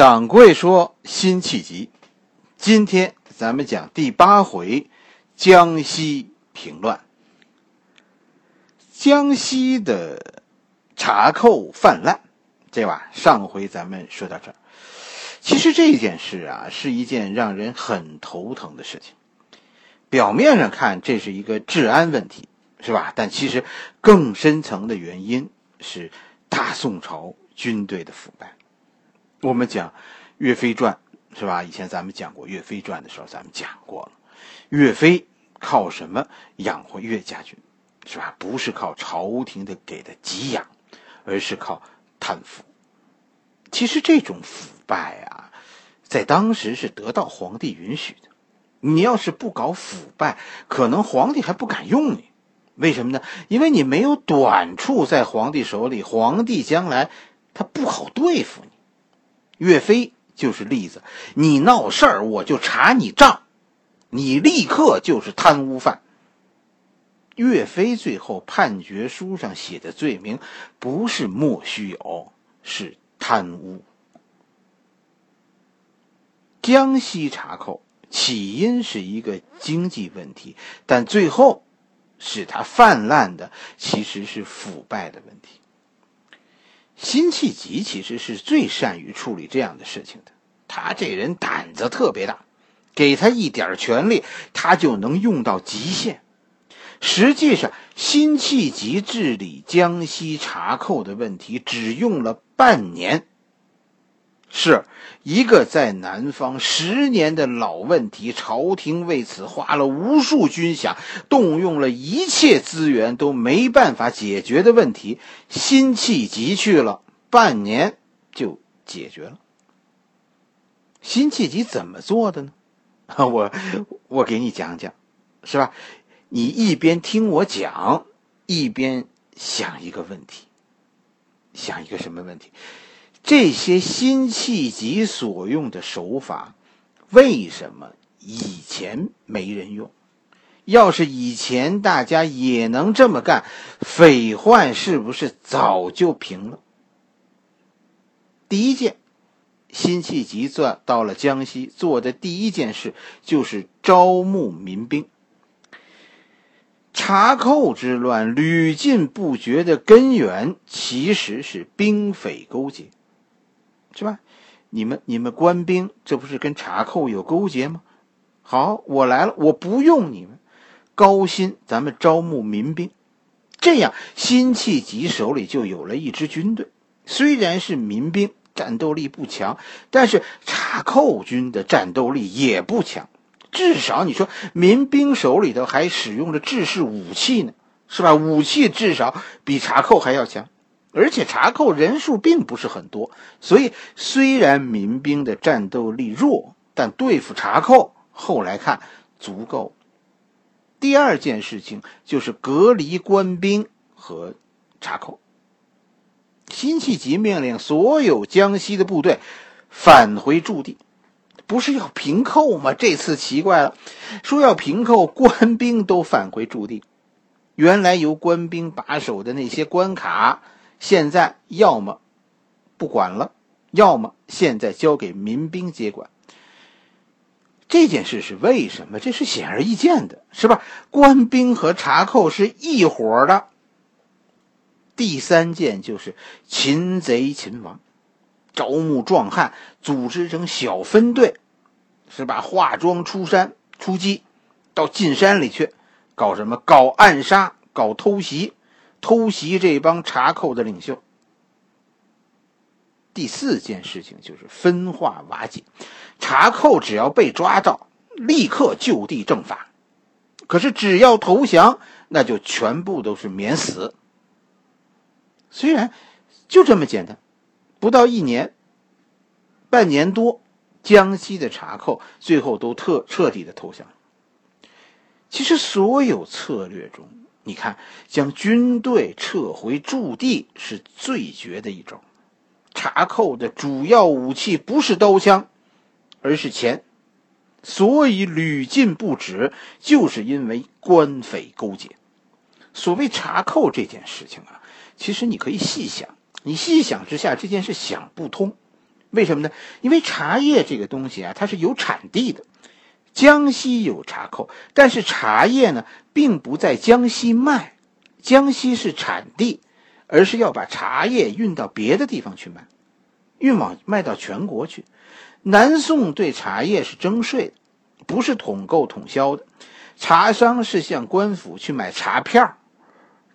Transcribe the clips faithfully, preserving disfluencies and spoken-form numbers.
掌柜说辛弃疾，今天咱们讲第八回江西平乱。江西的查寇泛滥，这吧上回咱们说到这儿。其实这件事啊，是一件让人很头疼的事情。表面上看这是一个治安问题，是吧？但其实更深层的原因是大宋朝军队的腐败。我们讲《岳飞传》，是吧？以前咱们讲过《岳飞传》的时候，咱们讲过了。岳飞靠什么养活岳家军，是吧？不是靠朝廷的给的给养，而是靠贪腐。其实这种腐败啊，在当时是得到皇帝允许的。你要是不搞腐败，可能皇帝还不敢用你。为什么呢？因为你没有短处在皇帝手里，皇帝将来他不好对付你。岳飞就是例子，你闹事儿我就查你账，你立刻就是贪污犯。岳飞最后判决书上写的罪名不是莫须有，是贪污。江西查寇起因是一个经济问题，但最后使它泛滥的其实是腐败的问题。辛弃疾其实是最善于处理这样的事情的，他这人胆子特别大，给他一点权力，他就能用到极限。实际上，辛弃疾治理江西查寇的问题只用了半年，是一个在南方十年的老问题，朝廷为此花了无数军饷，动用了一切资源都没办法解决的问题，辛弃疾去了半年就解决了。辛弃疾怎么做的呢？我我给你讲讲，是吧？你一边听我讲，一边想一个问题。想一个什么问题？这些辛弃疾所用的手法，为什么以前没人用？要是以前大家也能这么干，匪患是不是早就平了？第一件，辛弃疾做到了江西做的第一件事就是招募民兵。查寇之乱屡禁不绝的根源其实是兵匪勾结。是吧？你们你们官兵这不是跟查寇有勾结吗？好，我来了，我不用你们，高薪咱们招募民兵。这样辛弃疾手里就有了一支军队，虽然是民兵，战斗力不强，但是查寇军的战斗力也不强，至少你说民兵手里头还使用着制式武器呢，是吧？武器至少比查寇还要强。而且查寇人数并不是很多，所以虽然民兵的战斗力弱，但对付查寇后来看足够。第二件事情就是隔离官兵和查寇。辛弃疾命令所有江西的部队返回驻地，不是要平寇吗？这次奇怪了，说要平寇，官兵都返回驻地。原来由官兵把守的那些关卡，现在要么不管了，要么现在交给民兵接管。这件事是为什么？这是显而易见的，是吧？官兵和查寇是一伙的。第三件就是擒贼擒王，招募壮汉，组织成小分队，是吧？化妆出山出击，到进山里去搞什么？搞暗杀，搞偷袭。偷袭这帮查寇的领袖。第四件事情就是分化瓦解，查寇只要被抓到，立刻就地正法；可是只要投降，那就全部都是免死。虽然就这么简单，不到一年，半年多，江西的查寇最后都特彻底的投降。其实所有策略中，你看将军队撤回驻地是最绝的一招。查寇的主要武器不是刀枪，而是钱，所以屡禁不止，就是因为官匪勾结。所谓查寇这件事情啊，其实你可以细想，你细想之下这件事想不通，为什么呢？因为茶叶这个东西啊，它是有产地的，江西有茶蔻，但是茶叶呢并不在江西卖，江西是产地，而是要把茶叶运到别的地方去卖，运往卖到全国去。南宋对茶叶是征税的，不是统购统销的，茶商是向官府去买茶票，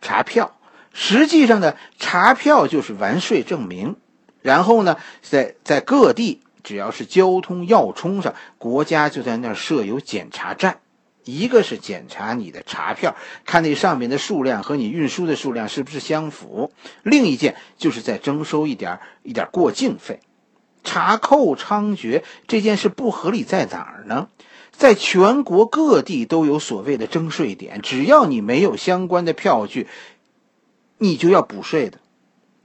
茶票实际上呢，茶票就是完税证明。然后呢，在在各地只要是交通要冲上，国家就在那儿设有检查站，一个是检查你的茶票，看那上面的数量和你运输的数量是不是相符，另一件就是在征收一点一点过境费。茶蔻猖獗这件事不合理在哪儿呢？在全国各地都有所谓的征税点，只要你没有相关的票据，你就要补税的。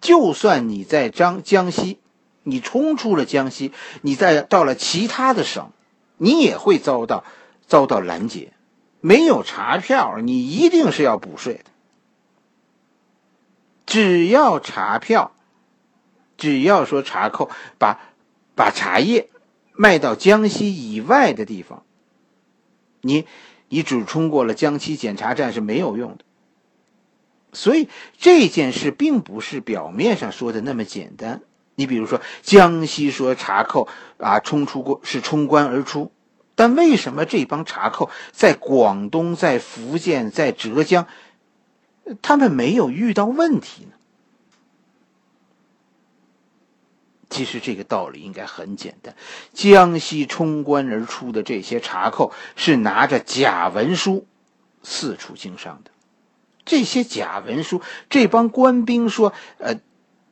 就算你在江江西，你冲出了江西，你再到了其他的省，你也会遭到遭到拦截。没有茶票，你一定是要补税的。只要茶票，只要说茶蔻把把茶叶卖到江西以外的地方，你你只冲过了江西检查站是没有用的。所以这件事并不是表面上说的那么简单。你比如说江西说茶蔻啊冲出过是冲关而出，但为什么这帮茶蔻在广东、在福建、在浙江，他们没有遇到问题呢？其实这个道理应该很简单，江西冲关而出的这些茶蔻是拿着假文书四处经商的。这些假文书，这帮官兵说呃，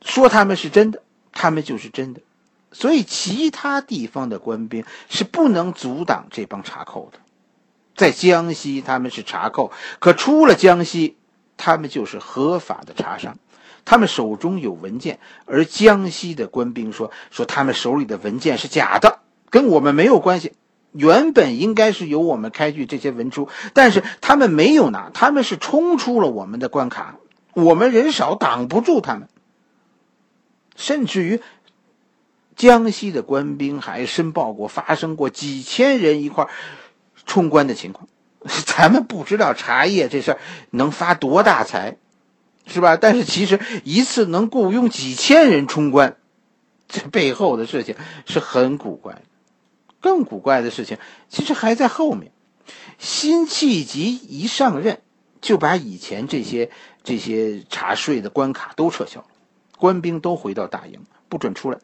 说他们是真的，他们就是真的。所以其他地方的官兵是不能阻挡这帮茶蔻的。在江西他们是茶蔻，可出了江西他们就是合法的茶商，他们手中有文件。而江西的官兵说说他们手里的文件是假的，跟我们没有关系，原本应该是由我们开具这些文书，但是他们没有拿，他们是冲出了我们的关卡，我们人少挡不住他们。甚至于江西的官兵还申报过发生过几千人一块冲关的情况。咱们不知道茶叶这事儿能发多大财，是吧？但是其实一次能雇佣几千人冲关，这背后的事情是很古怪的。更古怪的事情其实还在后面。辛弃疾一上任就把以前这些这些茶税的关卡都撤销了，官兵都回到大营，不准出来。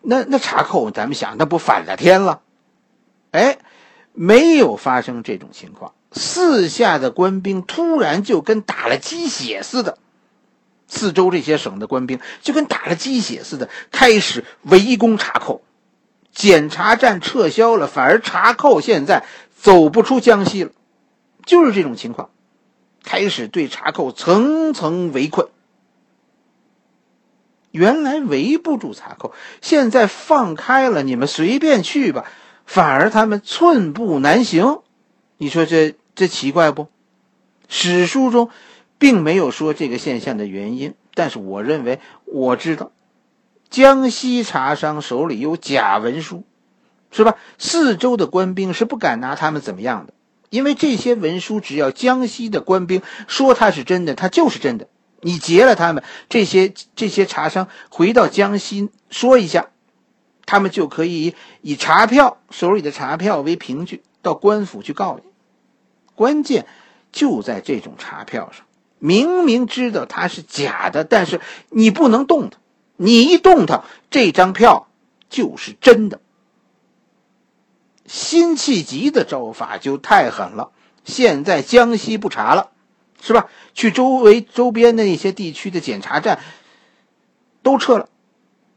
那那茶蔻咱们想那不反了天了？哎，没有发生这种情况，四下的官兵突然就跟打了鸡血似的，四周这些省的官兵就跟打了鸡血似的开始围攻茶蔻。检查站撤销了，反而茶蔻现在走不出江西了，就是这种情况，开始对茶蔻层层围困。原来围不住茶蔻，现在放开了，你们随便去吧，反而他们寸步难行。你说这这奇怪不？史书中并没有说这个现象的原因，但是我认为我知道。江西茶商手里有假文书，是吧？四周的官兵是不敢拿他们怎么样的，因为这些文书只要江西的官兵说它是真的，它就是真的。你劫了他们，这些这些茶商回到江西说一下，他们就可以以茶票手里的茶票为凭据到官府去告你。关键就在这种茶票上，明明知道它是假的，但是你不能动它，你一动它，这张票就是真的。辛弃疾的招法就太狠了，现在江西不查了，是吧？去周围周边的那些地区的检查站都撤了，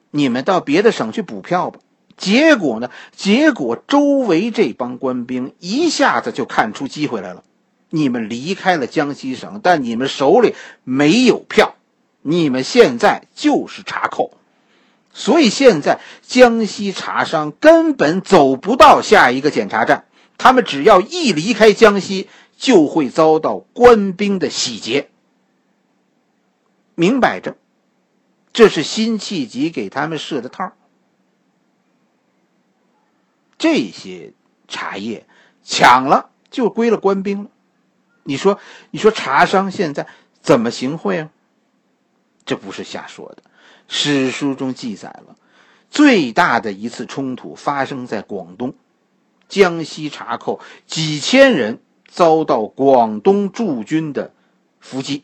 你们到别的省去补票吧。结果呢？结果周围这帮官兵一下子就看出机会来了，你们离开了江西省，但你们手里没有票，你们现在就是茶蔻。所以现在江西茶商根本走不到下一个检查站，他们只要一离开江西就会遭到官兵的洗劫。明摆着这是辛弃疾给他们设的套。这些茶叶抢了就归了官兵了。你说你说茶商现在怎么行贿啊？这不是瞎说的，史书中记载了最大的一次冲突发生在广东，江西茶寇几千人遭到广东驻军的伏击，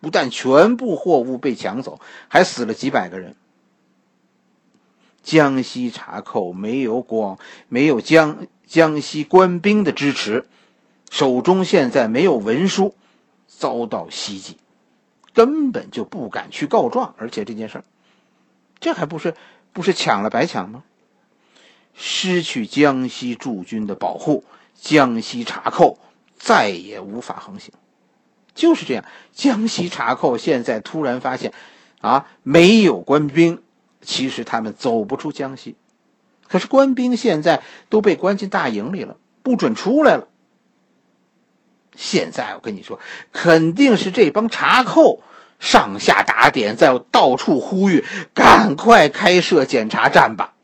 不但全部货物被抢走，还死了几百个人。江西茶寇没有广没有江江西官兵的支持，手中现在没有文书，遭到袭击，根本就不敢去告状。而且这件事儿，这还不是不是抢了白抢吗？失去江西驻军的保护，江西茶寇再也无法横行。就是这样，江西茶寇现在突然发现啊，没有官兵，其实他们走不出江西。可是官兵现在都被关进大营里了，不准出来了。现在我跟你说，肯定是这帮茶寇上下打点，在到处呼吁赶快开设检查站吧。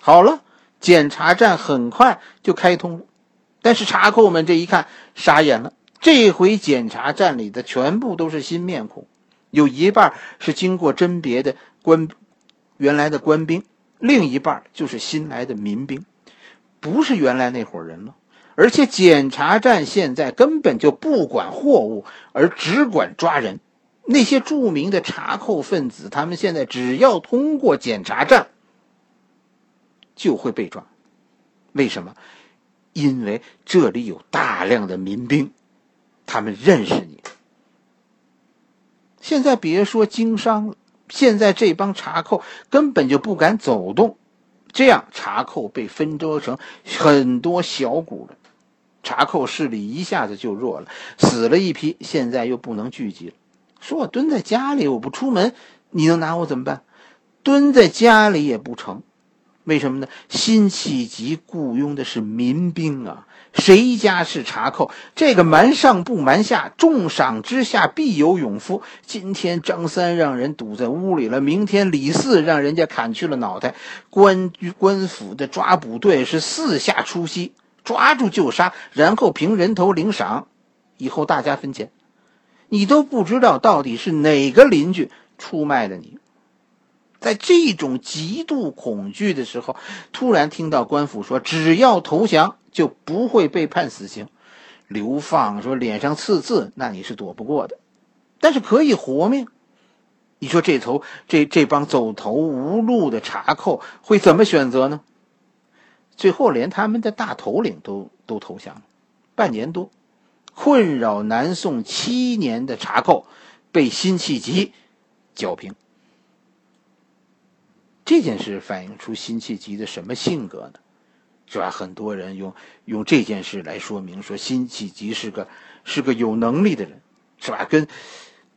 好了，检查站很快就开通了，但是茶寇们这一看傻眼了，这回检查站里的全部都是新面孔，有一半是经过甄别的官原来的官兵，另一半就是新来的民兵，不是原来那伙人了。而且检查站现在根本就不管货物，而只管抓人。那些著名的茶寇分子，他们现在只要通过检查站就会被抓。为什么？因为这里有大量的民兵，他们认识你。现在别说经商了，现在这帮茶寇根本就不敢走动，这样茶寇被分割成很多小股了，茶寇势力一下子就弱了，死了一批，现在又不能聚集了。说我蹲在家里我不出门，你能拿我怎么办？蹲在家里也不成。为什么呢？辛弃疾雇佣的是民兵啊，谁家是茶寇？这个瞒上不瞒下，重赏之下必有勇夫。今天张三让人堵在屋里了，明天李四让人家砍去了脑袋。官官府的抓捕队是四下出击，抓住就杀，然后凭人头领赏，以后大家分钱。你都不知道到底是哪个邻居出卖了你。在这种极度恐惧的时候，突然听到官府说只要投降就不会被判死刑，流放说脸上刺字，那你是躲不过的，但是可以活命。你说这头这这帮走投无路的茶寇会怎么选择呢？最后连他们的大头领都都投降了。半年多困扰南宋七年的茶寇被辛弃疾剿平。这件事反映出辛弃疾的什么性格呢？是吧？很多人用用这件事来说明，说辛弃疾是个是个有能力的人，是吧？跟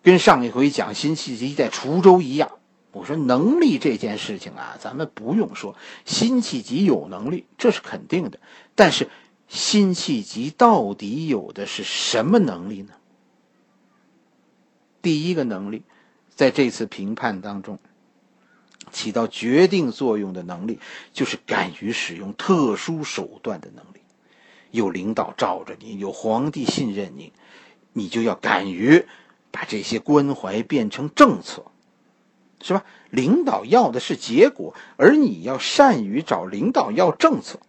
跟上一回讲辛弃疾在滁州一样，我说能力这件事情啊，咱们不用说，辛弃疾有能力，这是肯定的。但是辛弃疾到底有的是什么能力呢？第一个能力，在这次评判当中起到决定作用的能力，就是敢于使用特殊手段的能力。有领导罩着你，有皇帝信任你，你就要敢于把这些关怀变成政策，是吧？领导要的是结果，而你要善于找领导要政策。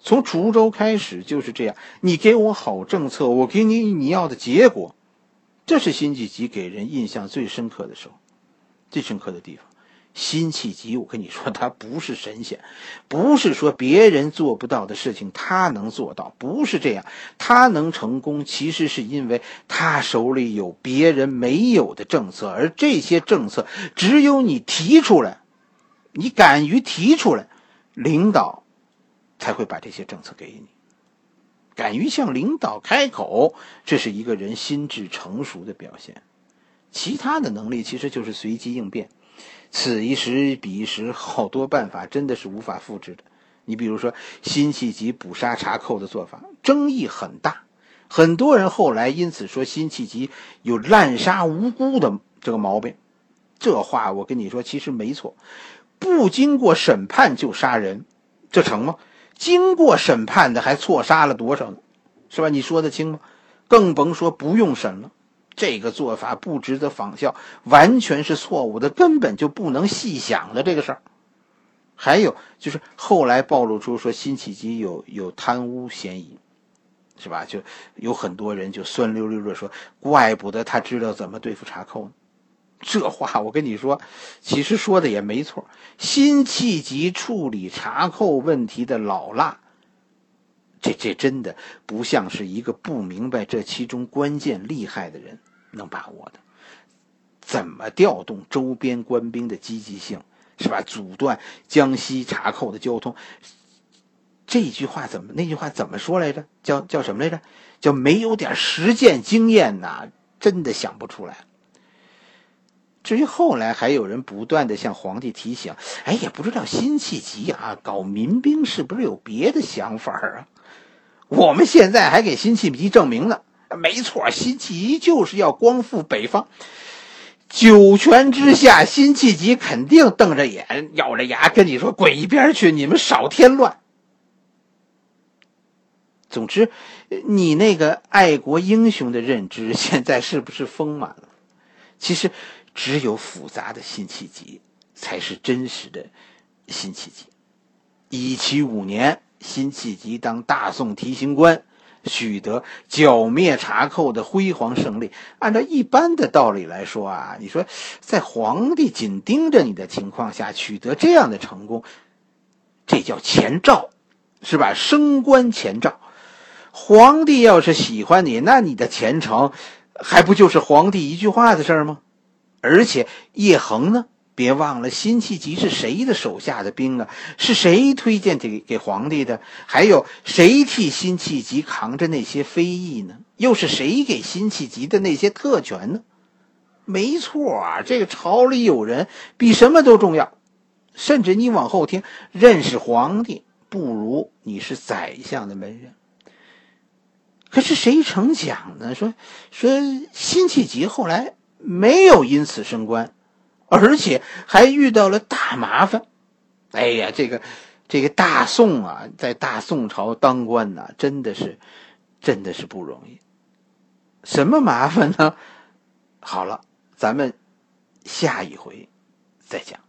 从滁州开始就是这样，你给我好政策，我给你你要的结果。这是辛弃疾给人印象最深刻的时候，最深刻的地方。辛弃疾，我跟你说，他不是神仙，不是说别人做不到的事情他能做到，不是这样。他能成功，其实是因为他手里有别人没有的政策，而这些政策只有你提出来，你敢于提出来，领导才会把这些政策给你。敢于向领导开口，这是一个人心智成熟的表现。其他的能力其实就是随机应变。此一时彼一时，好多办法真的是无法复制的。你比如说辛弃疾捕杀茶寇的做法，争议很大，很多人后来因此说辛弃疾有滥杀无辜的这个毛病。这话我跟你说其实没错，不经过审判就杀人，这成吗？经过审判的还错杀了多少呢？是吧？你说得清吗？更甭说不用审了，这个做法不值得仿效，完全是错误的，根本就不能细想的这个事儿。还有就是后来暴露出说辛弃疾有有贪污嫌疑，是吧？就有很多人就酸溜溜的说，怪不得他知道怎么对付查扣呢。这话我跟你说，其实说的也没错。辛弃疾处理查扣问题的老辣，这这真的不像是一个不明白这其中关键厉害的人能把握的。怎么调动周边官兵的积极性，是吧？阻断江西查扣的交通，这句话怎么那句话怎么说来着？叫叫什么来着？叫没有点实践经验呐、啊，真的想不出来。至于后来还有人不断的向皇帝提醒，哎，也不知道辛弃疾啊搞民兵是不是有别的想法啊？我们现在还给辛弃疾证明了，没错，辛弃疾就是要光复北方。九泉之下，辛弃疾肯定瞪着眼咬着牙跟你说，滚一边去，你们少添乱。总之你那个爱国英雄的认知现在是不是丰满了？其实只有复杂的辛弃疾才是真实的辛弃疾。一七五年，辛弃疾当大宋提刑官，取得剿灭查扣的辉煌胜利。按照一般的道理来说啊，你说在皇帝紧盯着你的情况下取得这样的成功，这叫前兆，是吧？升官前兆。皇帝要是喜欢你，那你的前程还不就是皇帝一句话的事儿吗？而且叶恒呢，别忘了辛弃疾是谁的手下的兵啊？是谁推荐给给皇帝的？还有谁替辛弃疾扛着那些非议呢？又是谁给辛弃疾的那些特权呢？没错啊，这个朝里有人比什么都重要。甚至你往后听，认识皇帝不如你是宰相的门人。可是谁成想呢？说说辛弃疾后来没有因此升官。而且还遇到了大麻烦。哎呀，这个这个大宋啊，在大宋朝当官呢、啊，真的是真的是不容易。什么麻烦呢？好了，咱们下一回再讲。